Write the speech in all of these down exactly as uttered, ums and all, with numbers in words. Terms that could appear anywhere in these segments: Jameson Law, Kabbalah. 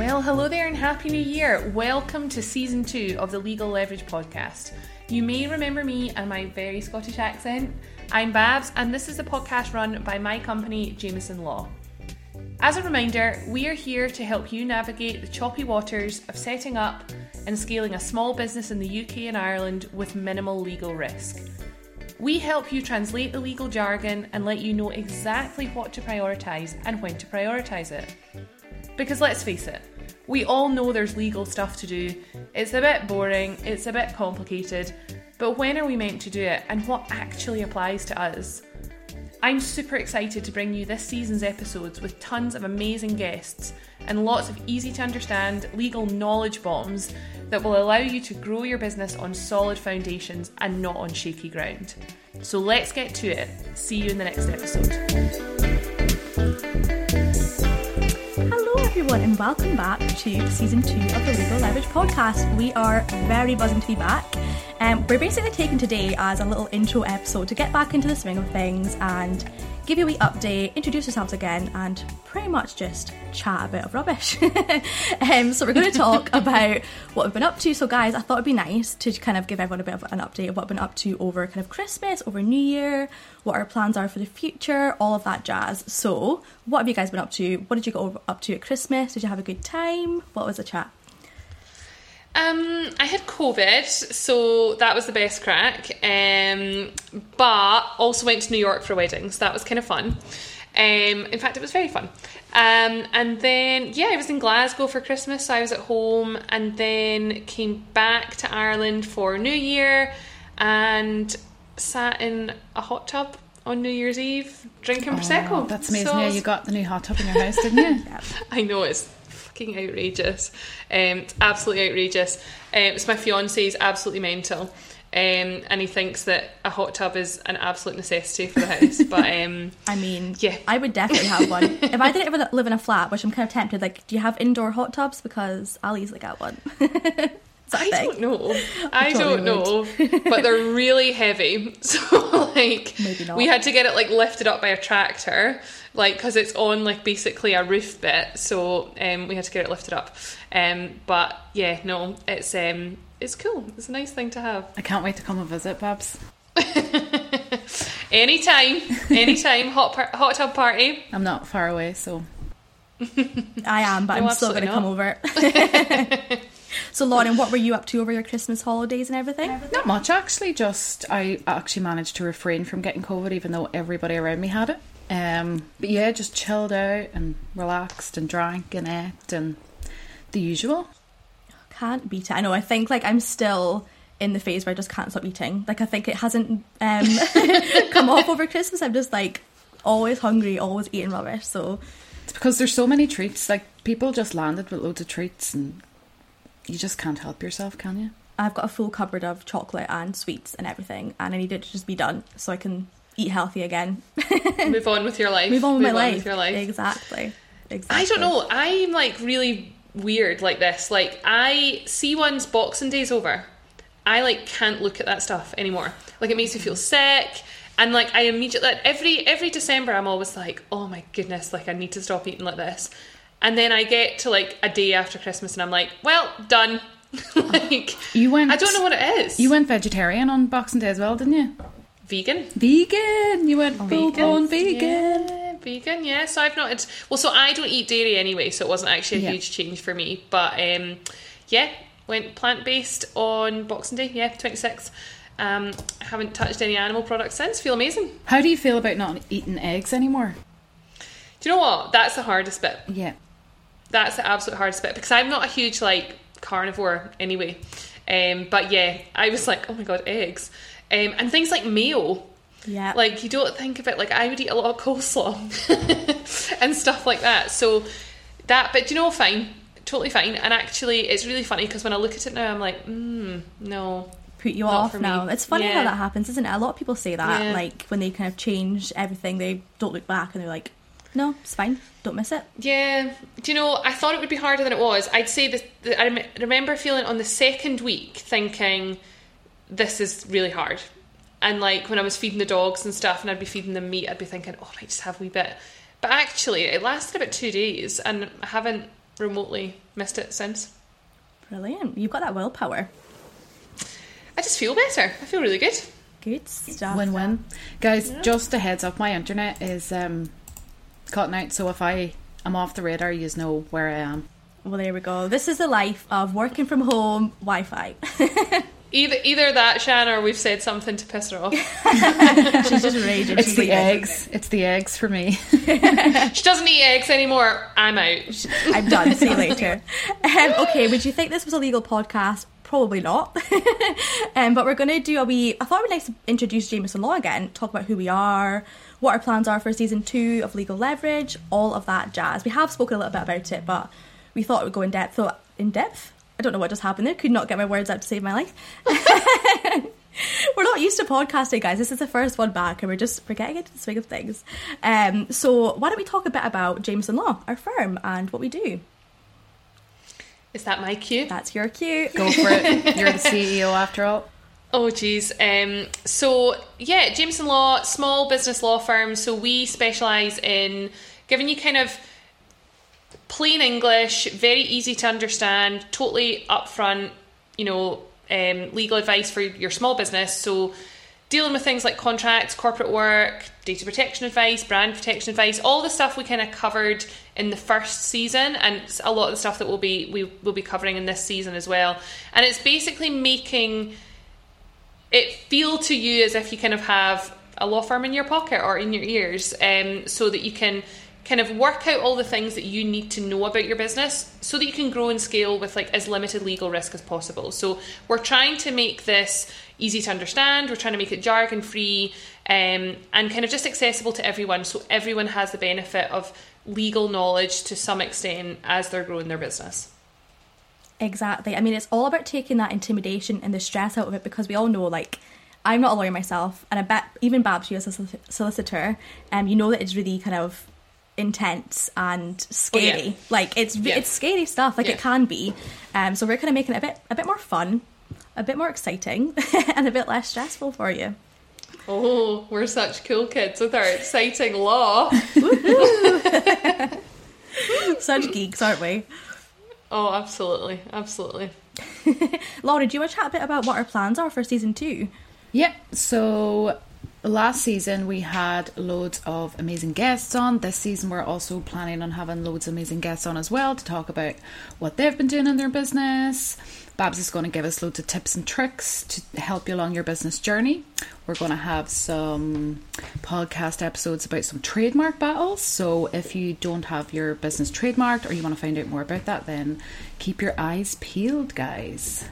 Well, hello there and Happy New Year. Welcome to Season two of the Legal Leverage Podcast. You may remember me and my very Scottish accent. I'm Babs and this is a podcast run by my company, Jameson Law. As a reminder, we are here to help you navigate the choppy waters of setting up and scaling a small business in the U K and Ireland with minimal legal risk. We help you translate the legal jargon and let you know exactly what to prioritise and when to prioritise it. Because let's face it, we all know there's legal stuff to do, it's a bit boring, it's a bit complicated, but when are we meant to do it and what actually applies to us? I'm super excited to bring you this season's episodes with tons of amazing guests and lots of easy to understand legal knowledge bombs that will allow you to grow your business on solid foundations and not on shaky ground. So let's get to it. See you in the next episode. Hello everyone and welcome back to season two of the Legal Leverage Podcast. We are very buzzing to be back. Um, we're basically taking today as a little intro episode to get back into the swing of things and give you a wee update, introduce yourselves again and pretty much just chat a bit of rubbish. um, so we're going to talk about what we've been up to. So guys, I thought it'd be nice to kind of give everyone a bit of an update of what we've been up to over kind of Christmas, over New Year, what our plans are for the future, all of that jazz. So what have you guys been up to? What did you go up to at Christmas? Did you have a good time? What was the chat? Um, I had COVID, so that was the best crack, um, but also went to New York for a wedding, so that was kind of fun. Um, in fact, it was very fun. Um, and then, yeah, I was in Glasgow for Christmas, so I was at home, and then came back to Ireland for New Year and sat in a hot tub on New Year's Eve drinking oh, Prosecco. That's amazing. So yeah, you got the new hot tub in your house, didn't you? Yeah. I know, it's outrageous. Um, it's absolutely outrageous. Um, it's my fiance's absolutely mental. Um, and he thinks that a hot tub is an absolute necessity for the house. But um, I mean, yeah, I would definitely have one. If I didn't ever live in a flat, which I'm kind of tempted, like, do you have indoor hot tubs? Because I'll easily get one. I thing? don't know. I, I totally don't would. know. But they're really heavy. So, like, maybe not. We had to get it, like, lifted up by a tractor, like, because it's on, like, basically a roof bit. So um, we had to get it lifted up. Um, but, yeah, no, it's um, it's cool. It's a nice thing to have. I can't wait to come and visit, Babs. anytime. Anytime. hot, par- hot tub party. I'm not far away, so... I am, but no, I'm still going to come over. So Lauren, what were you up to over your Christmas holidays and everything? Not much actually, just I actually managed to refrain from getting COVID even though everybody around me had it. Um, but yeah, just chilled out and relaxed and drank and ate and the usual. Can't beat it. I know, I think like I'm still in the phase where I just can't stop eating. Like I think it hasn't um, come off over Christmas. I'm just like always hungry, always eating rubbish. So it's because there's so many treats. Like people just landed with loads of treats and you just can't help yourself, can you? I've got a full cupboard of chocolate and sweets and everything and I need it to just be done so I can eat healthy again. Move on with your life. Move on with Move my on life. With your life. Exactly. Exactly. I don't know. I'm like really weird like this. Like I see one's Boxing Day's over. I like can't look at that stuff anymore. Like it makes me feel sick. And like I immediately, like, every every December I'm always like, oh my goodness, like I need to stop eating like this. And then I get to like a day after Christmas and I'm like, well, done. Like, you went, I don't know what it is. You went vegetarian on Boxing Day as well, didn't you? Vegan. Vegan. You went full blown vegan. Yeah, vegan, yeah. So I've not, well, so I don't eat dairy anyway, so it wasn't actually a yeah. huge change for me. But um, yeah, went plant-based on Boxing Day, yeah, twenty-sixth. Um, I haven't touched any animal products since. Feel amazing. How do you feel about not eating eggs anymore? Do you know what? That's the hardest bit. Yeah. That's the absolute hardest bit because I'm not a huge like carnivore anyway, um, but yeah, I was like, oh my god, eggs, um, and things like mayo. Yeah, like you don't think of it. Like I would eat a lot of coleslaw and stuff like that. So that, but you know, fine, totally fine. And actually, it's really funny because when I look at it now, I'm like, mm, no. Put you off now. It's funny yeah. how that happens, isn't it? A lot of people say that, yeah. like when they kind of change everything, they don't look back and they're like, no, it's fine. Don't miss it. Yeah. Do you know, I thought it would be harder than it was. I'd say that I rem- remember feeling on the second week thinking, this is really hard. And like when I was feeding the dogs and stuff and I'd be feeding them meat, I'd be thinking, oh, I might just have a wee bit. But actually, it lasted about two days and I haven't remotely missed it since. Brilliant. You've got that willpower. I just feel better. I feel really good. Good stuff. Win-win. Guys, yeah. Just a heads up, my internet is um, cutting out, so if I am off the radar, you know where I am. Well, there we go. This is the life of working from home Wi-Fi. Either either that, Shan, or we've said something to piss her off. She's just raging. It's the eggs. It's the eggs for me. She doesn't eat eggs anymore. I'm out. I'm done. See you later. Um, okay, would you think this was a legal podcast? Probably not. um, but we're going to do a wee... I thought it would be nice to introduce Jameson Law again, talk about who we are, what our plans are for season two of Legal Leverage, all of that jazz. We have spoken a little bit about it, but we thought it would go in depth. So, in depth? I don't know what just happened there. Could not get my words out to save my life. We're not used to podcasting, guys. This is the first one back and we're just we're getting into the swing of things. Um, so why don't we talk a bit about Jameson Law, our firm, and what we do. Is that my cue? That's your cue. Go for it. You're the C E O after all. Oh, geez. Um, so, yeah, Jameson Law, small business law firm. So we specialise in giving you kind of plain English, very easy to understand, totally upfront, you know, um, legal advice for your small business. So dealing with things like contracts, corporate work, data protection advice, brand protection advice, all the stuff we kind of covered in the first season, and a lot of the stuff that we'll be we will be covering in this season as well. And it's basically making it feel to you as if you kind of have a law firm in your pocket or in your ears, um, so that you can kind of work out all the things that you need to know about your business so that you can grow and scale with like as limited legal risk as possible. So we're trying to make this easy to understand. We're trying to make it jargon free um, and kind of just accessible to everyone. So everyone has the benefit of legal knowledge to some extent as they're growing their business. Exactly. I mean, it's all about taking that intimidation and the stress out of it, because we all know, like, I'm not a lawyer myself, and I bet even Babs, you as a solicitor, um, you know that it's really kind of intense and scary. Oh, yeah. Like it's yeah. it's scary stuff. Like yeah. it can be. Um, so we're kind of making it a bit a bit more fun, a bit more exciting, and a bit less stressful for you. Oh, we're such cool kids with our exciting law. Such geeks, aren't we? Oh, absolutely, absolutely. Laura, do you want to chat a bit about what our plans are for season two? Yep. Yeah, so. Last season we had loads of amazing guests on. This season we're also planning on having loads of amazing guests on as well to talk about what they've been doing in their business. Babs is going to give us loads of tips and tricks to help you along your business journey. We're going to have some podcast episodes about some trademark battles. So if you don't have your business trademarked or you want to find out more about that, then keep your eyes peeled, guys.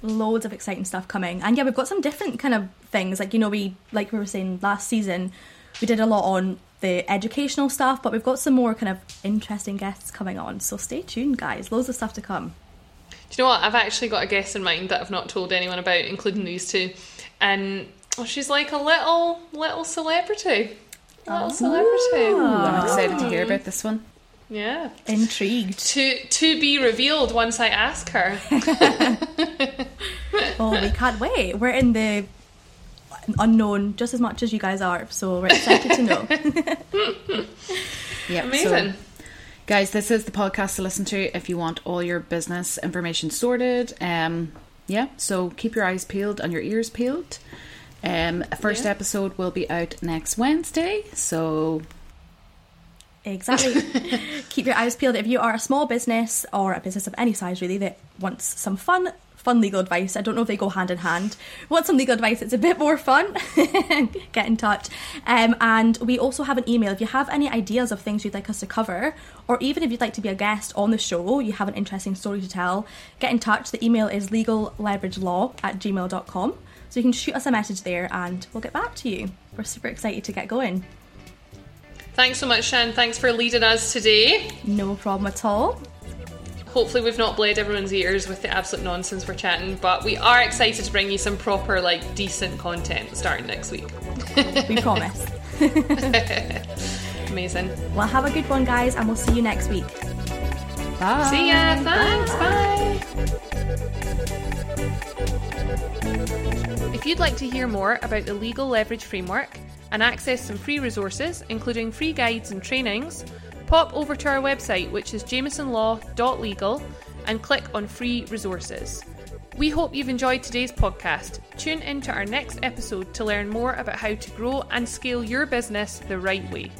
Loads of exciting stuff coming. And yeah, we've got some different kind of things, like, you know, we like we were saying last season, we did a lot on the educational stuff, but we've got some more kind of interesting guests coming on, so stay tuned, guys. Loads of stuff to come. Do you know what, I've actually got a guest in mind that I've not told anyone about, including these two, and um, well, she's like a little little celebrity little oh. celebrity oh. I'm excited to hear about this one. Yeah, intrigued. To to be revealed once I ask her. Oh, we can't wait. We're in the unknown just as much as you guys are, so we're excited to know. Yeah, amazing. So, guys, this is the podcast to listen to if you want all your business information sorted. Um, yeah, so keep your eyes peeled and your ears peeled. Um, first yeah. episode will be out next Wednesday, so. Exactly. Keep your eyes peeled. If you are a small business or a business of any size really that wants some fun fun legal advice, I don't know if they go hand in hand, want some legal advice that's a bit more fun, get in touch. Um, and we also have an email if you have any ideas of things you'd like us to cover, or even if you'd like to be a guest on the show, you have an interesting story to tell, get in touch. The email is legal leverage law at gmail dot com, so you can shoot us a message there and we'll get back to you. We're super excited to get going. Thanks so much, Shan. Thanks for leading us today. No problem at all. Hopefully we've not bled everyone's ears with the absolute nonsense we're chatting, but we are excited to bring you some proper, like, decent content starting next week. We promise. Amazing. Well, have a good one, guys, and we'll see you next week. Bye. See ya. Thanks. Bye. Bye. If you'd like to hear more about the Legal Leverage Framework, and access some free resources, including free guides and trainings, pop over to our website, which is jameson law dot legal, and click on free resources. We hope you've enjoyed today's podcast. Tune in to our next episode to learn more about how to grow and scale your business the right way.